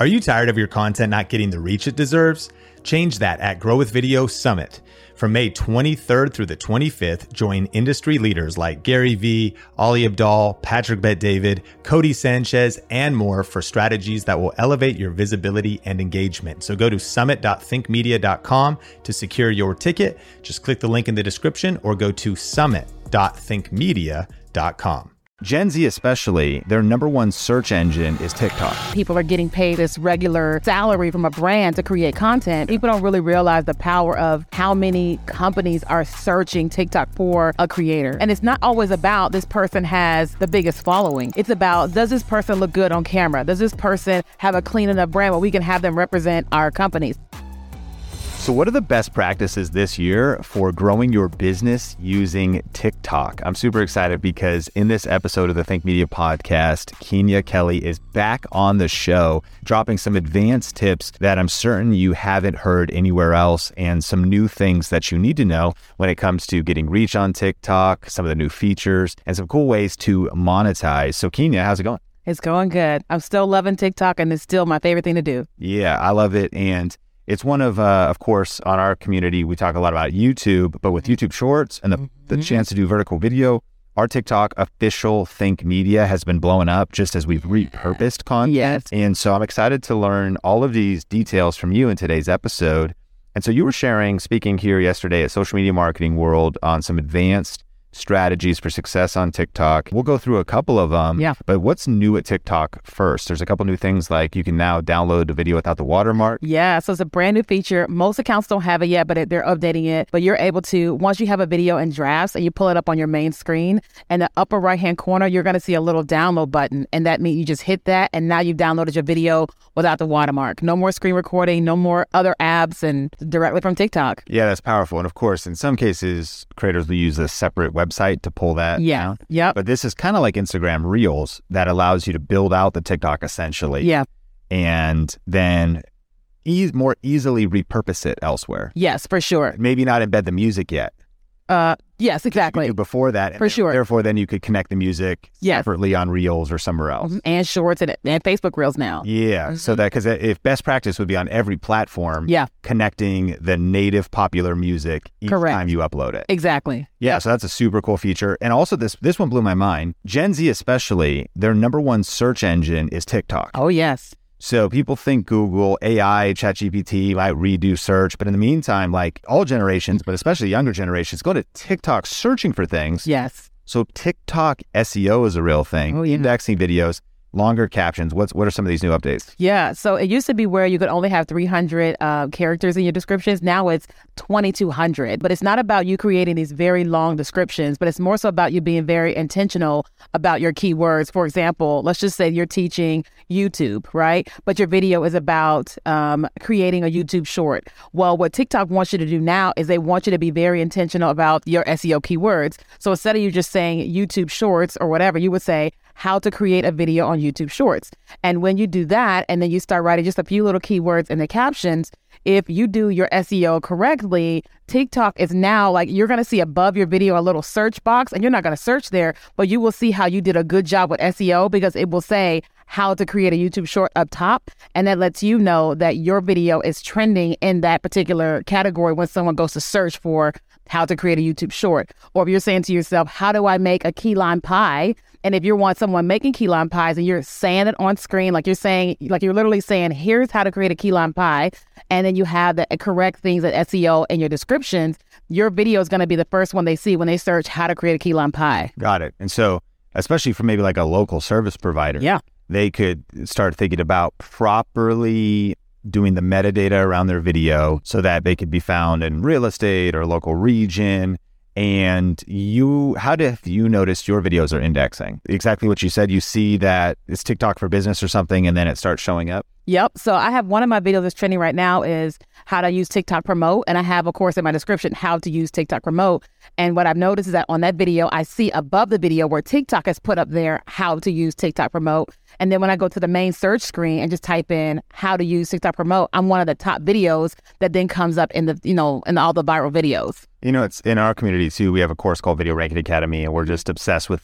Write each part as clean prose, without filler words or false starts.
Are you tired of your content not getting the reach it deserves? Change that at Grow With Video Summit. From May 23rd through the 25th, join industry leaders like Gary V, Ali Abdal, Patrick Bet-David, Cody Sanchez, and more for strategies that will elevate your visibility and engagement. So go to summit.thinkmedia.com to secure your ticket. Just click the link in the description or go to summit.thinkmedia.com. Gen Z especially, their number one search engine is TikTok. People are getting paid this regular salary from a brand to create content. People don't really realize the power of how many companies are searching TikTok for a creator. And it's not always about this person has the biggest following. It's about, does this person look good on camera? Does this person have a clean enough brand where we can have them represent our companies? So what are the best practices this year for growing your business using TikTok? I'm super excited because in this episode of the Think Media podcast, Keenya Kelly is back on the show, dropping some advanced tips that I'm certain you haven't heard anywhere else and some new things that you need to know when it comes to getting reach on TikTok, some of the new features, and some cool ways to monetize. So Keenya, how's it going? It's going good. I'm still loving TikTok and it's still my favorite thing to do. Yeah, I love it. And it's one of course, on our community, we talk a lot about YouTube, but with YouTube Shorts and the chance to do vertical video, our TikTok official Think Media has been blowing up just as we've repurposed content. Yes. And so I'm excited to learn all of these details from you in today's episode. And so you were speaking here yesterday at Social Media Marketing World on some advanced strategies for success on TikTok. We'll go through a couple of them, but what's new at TikTok first? There's a couple new things, like you can now download a video without the watermark. Yeah, so it's a brand new feature. Most accounts don't have it yet, but they're updating it. But you're able to, once you have a video in drafts and you pull it up on your main screen, in the upper right-hand corner, you're going to see a little download button. And that means you just hit that, and now you've downloaded your video without the watermark. No more screen recording, no more other apps, and directly from TikTok. Yeah, that's powerful. And of course, in some cases, creators will use a separate website to pull that down. Yeah. But this is kind of like Instagram Reels that allows you to build out the TikTok essentially. Yeah. And then more easily repurpose it elsewhere. Yes, for sure. Maybe not embed the music yet. Yes, exactly. Before that. For sure. Therefore, then you could connect the music separately on Reels or somewhere else. And Shorts and Facebook Reels now. Yeah. So that, because if best practice would be on every platform, connecting the native popular music each time you upload it. Exactly. Yeah. Yep. So that's a super cool feature. And also this one blew my mind. Gen Z especially, their number one search engine is TikTok. Oh, yes. So people think Google, AI, ChatGPT might redo search. But in the meantime, like all generations, but especially younger generations, go to TikTok searching for things. Yes. So TikTok SEO is a real thing. Oh, yeah. Indexing videos, longer captions. What are some of these new updates? Yeah. So it used to be where you could only have 300 characters in your descriptions. Now it's 2,200. But it's not about you creating these very long descriptions, but it's more so about you being very intentional about your keywords. For example, let's just say you're teaching YouTube, right? But your video is about creating a YouTube short. Well, what TikTok wants you to do now is they want you to be very intentional about your SEO keywords. So instead of you just saying YouTube shorts or whatever, you would say how to create a video on YouTube shorts. And when you do that, and then you start writing just a few little keywords in the captions, if you do your SEO correctly, TikTok is now like, you're going to see above your video a little search box, and you're not going to search there, but you will see how you did a good job with SEO because it will say how to create a YouTube short up top. And that lets you know that your video is trending in that particular category when someone goes to search for how to create a YouTube short. Or if you're saying to yourself, how do I make a key lime pie? And if you want someone making key lime pies and you're saying it on screen, like you're literally saying, here's how to create a key lime pie. And then you have the correct things at SEO in your descriptions. Your video is going to be the first one they see when they search how to create a key lime pie. Got it. And so, especially for maybe like a local service provider, they could start thinking about properly doing the metadata around their video so that they could be found in real estate or local region. And how have you noticed your videos are indexing? Exactly what you said. You see that it's TikTok for business or something, and then it starts showing up. Yep. So I have one of my videos that's trending right now is how to use TikTok Promote. And I have a course in my description, how to use TikTok Promote. And what I've noticed is that on that video, I see above the video where TikTok has put up there, how to use TikTok Promote. And then when I go to the main search screen and just type in how to use TikTok Promote, I'm one of the top videos that then comes up in the, in all the viral videos. You know, it's in our community too. We have a course called Video Ranking Academy, and we're just obsessed with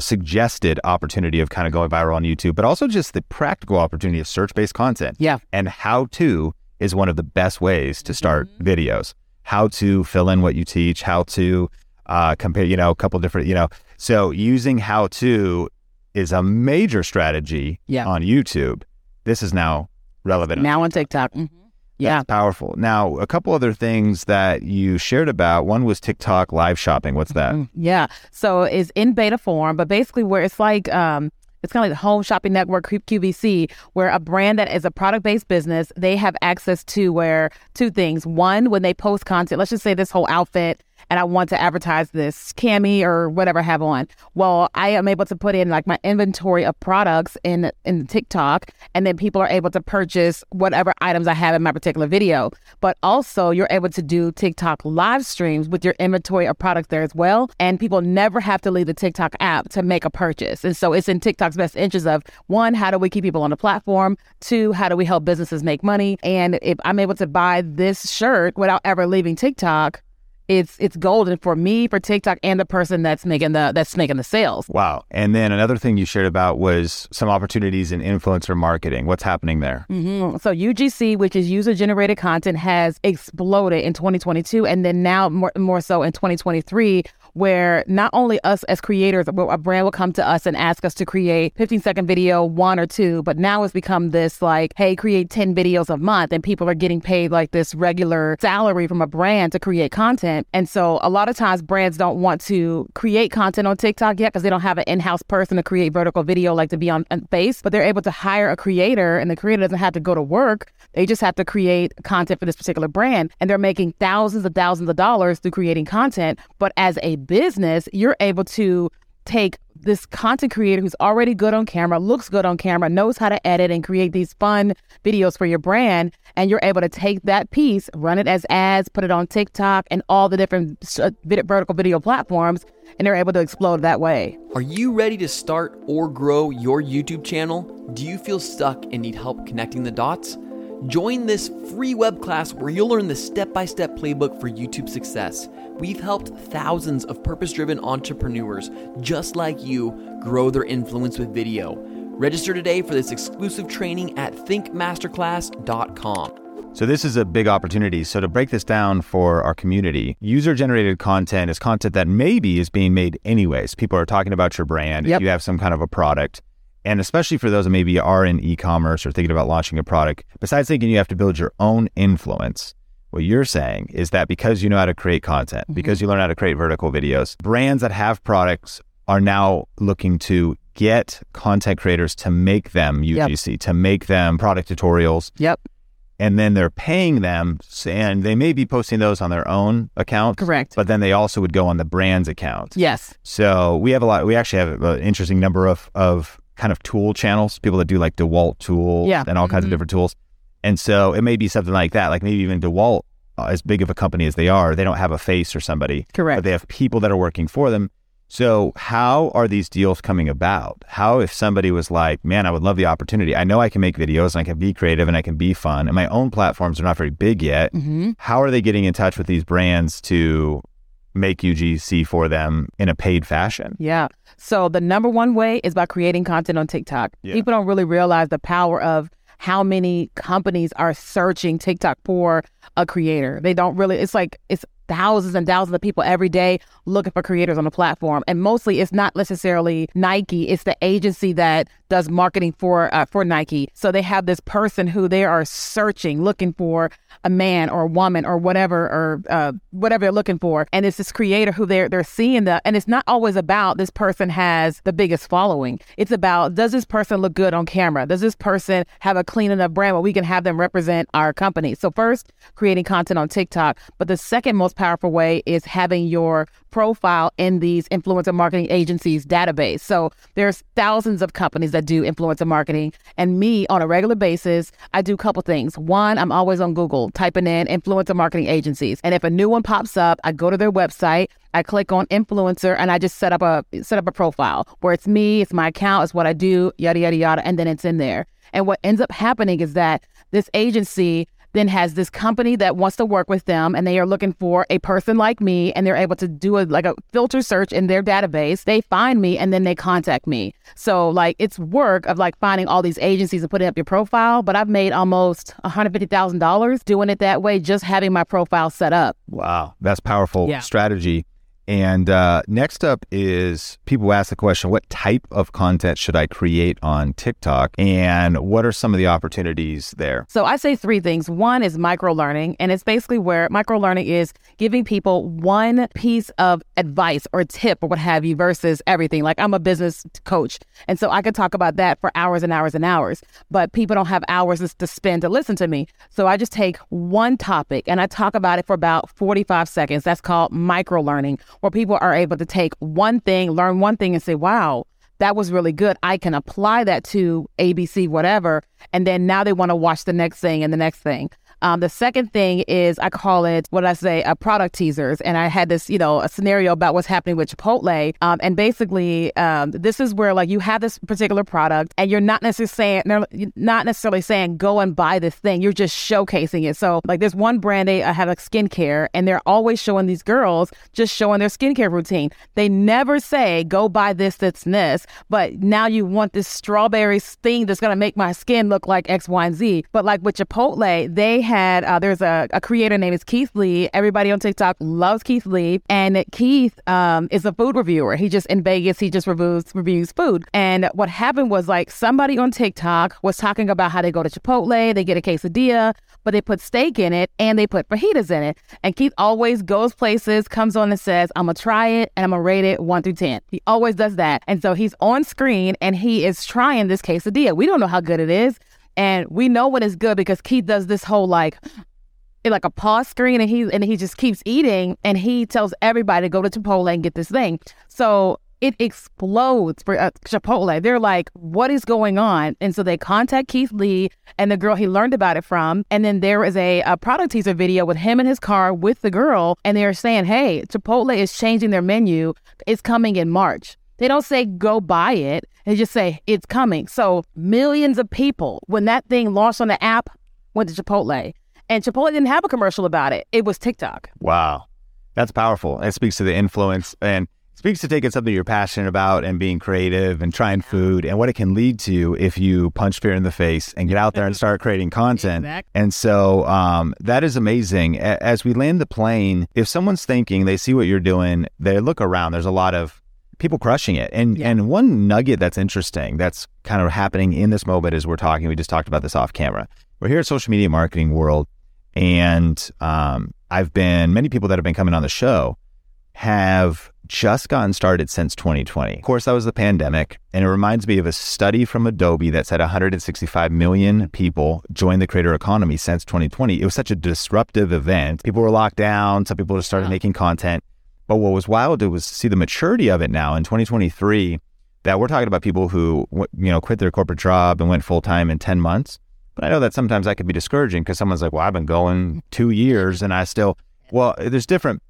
suggested opportunity of kind of going viral on YouTube, but also just the practical opportunity of search-based content. Yeah. And how to is one of the best ways to start videos. How to fill in what you teach, how to compare, you know, a couple different, you know. So using how to is a major strategy on YouTube. This is now relevant. Now on TikTok. Mm-hmm. Yeah. That's powerful. Now, a couple other things that you shared about. One was TikTok live shopping. What's that? Yeah. So it's in beta form, but basically where it's like, it's kind of like the Home Shopping Network, QVC, where a brand that is a product-based business, they have access to where two things. One, when they post content, let's just say this whole outfit, and I want to advertise this cami or whatever I have on. Well, I am able to put in like my inventory of products in TikTok, and then people are able to purchase whatever items I have in my particular video. But also, you're able to do TikTok live streams with your inventory of products there as well, and people never have to leave the TikTok app to make a purchase. And so it's in TikTok's best interest of, one, how do we keep people on the platform? Two, how do we help businesses make money? And if I'm able to buy this shirt without ever leaving TikTok, it's golden for me, for TikTok, and the person that's making the sales. Wow. And then another thing you shared about was some opportunities in influencer marketing. What's happening there? Mm-hmm. So UGC, which is user-generated content, has exploded in 2022, and then now more so in 2023, where not only us as creators, a brand will come to us and ask us to create 15-second video, one or two, but now it's become this like, hey, create 10 videos a month, and people are getting paid like this regular salary from a brand to create content. And so a lot of times brands don't want to create content on TikTok yet because they don't have an in-house person to create vertical video, like to be on base, but they're able to hire a creator, and the creator doesn't have to go to work. They just have to create content for this particular brand, and they're making thousands of dollars through creating content. But as a business, you're able to take this content creator who's already good on camera, looks good on camera, knows how to edit and create these fun videos for your brand, and you're able to take that piece, run it as ads, put it on TikTok and all the different vertical video platforms, and they're able to explode that way. Are you ready to start or grow your YouTube channel? Do you feel stuck and need help connecting the dots? Join this free web class where you'll learn the step-by-step playbook for YouTube success. We've helped thousands of purpose-driven entrepreneurs just like you grow their influence with video. Register today for this exclusive training at ThinkMasterclass.com. So this is a big opportunity. So to break this down for our community, user-generated content is content that maybe is being made anyways. People are talking about your brand. Yep. If you have some kind of a product. And especially for those that maybe are in e-commerce or thinking about launching a product, besides thinking you have to build your own influence, what you're saying is that because you know how to create content, because you learn how to create vertical videos, brands that have products are now looking to get content creators to make them UGC, to make them product tutorials. Yep. And then they're paying them, and they may be posting those on their own account. Correct. But then they also would go on the brand's account. Yes. So we actually have an interesting number of kind of tool channels, people that do like DeWalt tool and all kinds of different tools. And so it may be something like that, like maybe even DeWalt, as big of a company as they are, they don't have a face or somebody. Correct. But they have people that are working for them. So how are these deals coming about? How, if somebody was like, man, I would love the opportunity. I know I can make videos and I can be creative and I can be fun, and my own platforms are not very big yet. Mm-hmm. How are they getting in touch with these brands to make UGC for them in a paid fashion? Yeah. So the number one way is by creating content on TikTok. Yeah. People don't really realize the power of how many companies are searching TikTok for a creator. They don't really, it's thousands and thousands of people every day looking for creators on the platform. And mostly it's not necessarily Nike. It's the agency that does marketing for Nike. So they have this person who they are searching, looking for a man or a woman or whatever they're looking for. And it's this creator who they're seeing. And it's not always about this person has the biggest following. It's about, does this person look good on camera? Does this person have a clean enough brand where we can have them represent our company? So first, creating content on TikTok. But the second most powerful way is having your profile in these influencer marketing agencies database. So there's thousands of companies that do influencer marketing, and me on a regular basis, I do a couple things. One, I'm always on Google typing in influencer marketing agencies, and if a new one pops up, I go to their website, I click on influencer, and I just set up a profile where it's me, it's my account, it's what I do, yada, yada, yada, and then it's in there. And what ends up happening is that this agency, then has this company that wants to work with them, and they are looking for a person like me, and they're able to do a filter search in their database. They find me and then they contact me. So it's work of finding all these agencies and putting up your profile, but I've made almost $150,000 doing it that way, just having my profile set up. Wow. That's powerful strategy. And next up is people ask the question, what type of content should I create on TikTok? And what are some of the opportunities there? So I say three things. One is microlearning. And it's basically where microlearning is giving people one piece of advice or tip or what have you versus everything. I'm a business coach. And so I could talk about that for hours and hours and hours. But people don't have hours to spend to listen to me. So I just take one topic and I talk about it for about 45 seconds. That's called microlearning, where people are able to take one thing, learn one thing and say, wow, that was really good. I can apply that to ABC, whatever. And then now they want to watch the next thing and the next thing. The second thing is I call it, product teasers. And I had this, a scenario about what's happening with Chipotle. And basically, this is where you have this particular product and you're not necessarily saying go and buy this thing. You're just showcasing it. So there's one brand, they have skincare, and they're always showing these girls just showing their skincare routine. They never say go buy this, that's this. But now you want this strawberry thing that's going to make my skin look like X, Y, and Z. But with Chipotle, they had, there's a creator named Keith Lee. Everybody on TikTok loves Keith Lee. And Keith is a food reviewer. He just, in Vegas, he just reviews food. And what happened was somebody on TikTok was talking about how they go to Chipotle, they get a quesadilla, but they put steak in it and they put fajitas in it. And Keith always goes places, comes on and says, I'm going to try it and I'm going to rate it 1 through 10. He always does that. And so he's on screen and he is trying this quesadilla. We don't know how good it is. And we know when it's good because Keith does this whole a pause screen and he just keeps eating and he tells everybody to go to Chipotle and get this thing. So it explodes for Chipotle. They're like, what is going on? And so they contact Keith Lee and the girl he learned about it from. And then there is a product teaser video with him in his car with the girl. And they're saying, hey, Chipotle is changing their menu. It's coming in March. They don't say go buy it. They just say it's coming. So millions of people, when that thing launched on the app, went to Chipotle. And Chipotle didn't have a commercial about it. It was TikTok. Wow. That's powerful. It speaks to the influence and speaks to taking something you're passionate about and being creative and trying food and what it can lead to if you punch fear in the face and get out there and start creating content. Exactly. And so that is amazing. As we land the plane, if someone's thinking, they see what you're doing, they look around, there's a lot of people crushing it. And one nugget that's interesting that's kind of happening in this moment as we're talking, we just talked about this off camera. We're here at Social Media Marketing World, and many people that have been coming on the show have just gotten started since 2020. Of course, that was the pandemic. And it reminds me of a study from Adobe that said 165 million people joined the creator economy since 2020. It was such a disruptive event. People were locked down. Some people just started making content. But what was wild was to see the maturity of it now in 2023, that we're talking about people who quit their corporate job and went full-time in 10 months. But I know that sometimes that could be discouraging because someone's like, well, I've been going 2 years and I still... Well, there's different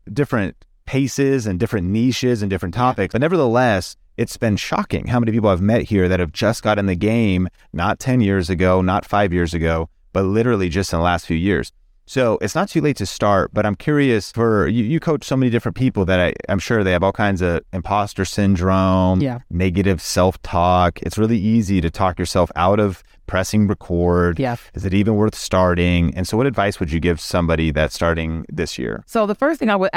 paces and different niches and different topics. But nevertheless, it's been shocking how many people I've met here that have just got in the game, not 10 years ago, not 5 years ago, but literally just in the last few years. So it's not too late to start, but I'm curious for you. You coach so many different people that I'm sure they have all kinds of imposter syndrome, negative self-talk. It's really easy to talk yourself out of pressing record. Yeah. Is it even worth starting? And so what advice would you give somebody that's starting this year? So the first thing I would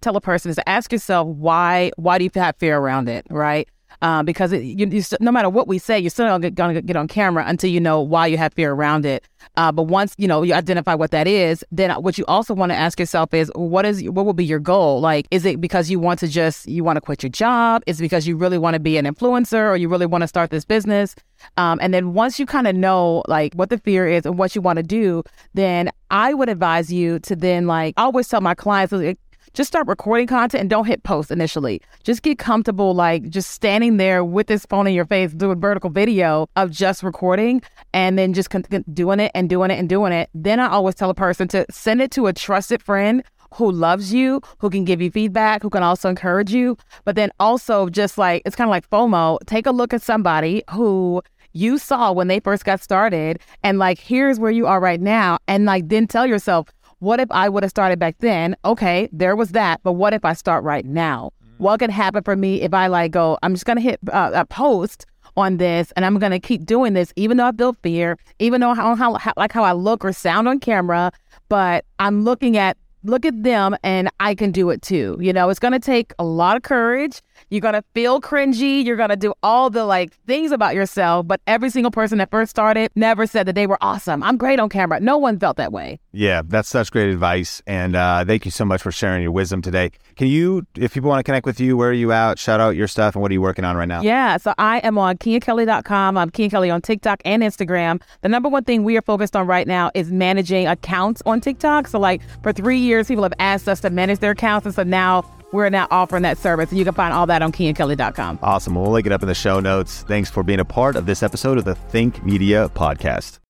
tell a person is to ask yourself, why do you have fear around it, right? Because no matter what we say, you're still not going to get on camera until you know why you have fear around it. But once you identify what that is, then what you also want to ask yourself is what will be your goal? Is it because you want to quit your job? Is it because you really want to be an influencer or you really want to start this business? And then once you kind of know what the fear is and what you want to do, then I would advise you to then I always tell my clients. Just start recording content and don't hit post initially. Just get comfortable, just standing there with this phone in your face, doing vertical video of just recording and then just doing it and doing it and doing it. Then I always tell a person to send it to a trusted friend who loves you, who can give you feedback, who can also encourage you. But then also just it's kind of like FOMO. Take a look at somebody who you saw when they first got started, and like, here's where you are right now. And like, then tell yourself, what if I would have started back then? Okay, there was that. But what if I start right now? What could happen for me if I like go, I'm just going to hit a post on this, and I'm going to keep doing this, even though I feel fear, even though how I look or sound on camera, but I'm look at them and I can do it too. You know, it's going to take a lot of courage. You're going to feel cringy. You're going to do all the like things about yourself. But every single person that first started never said that they were awesome. I'm great on camera. No one felt that way. Yeah, that's such great advice. And thank you so much for sharing your wisdom today. Can you, if people want to connect with you, where are you out? Shout out your stuff. And what are you working on right now? Yeah, so I am on KeenyaKelly.com. I'm Keenya Kelly on TikTok and Instagram. The number one thing we are focused on right now is managing accounts on TikTok. So like for 3 years, people have asked us to manage their accounts. And so now we're now offering that service. And you can find all that on KeenyaKelly.com. Awesome. We'll link it up in the show notes. Thanks for being a part of this episode of the Think Media Podcast.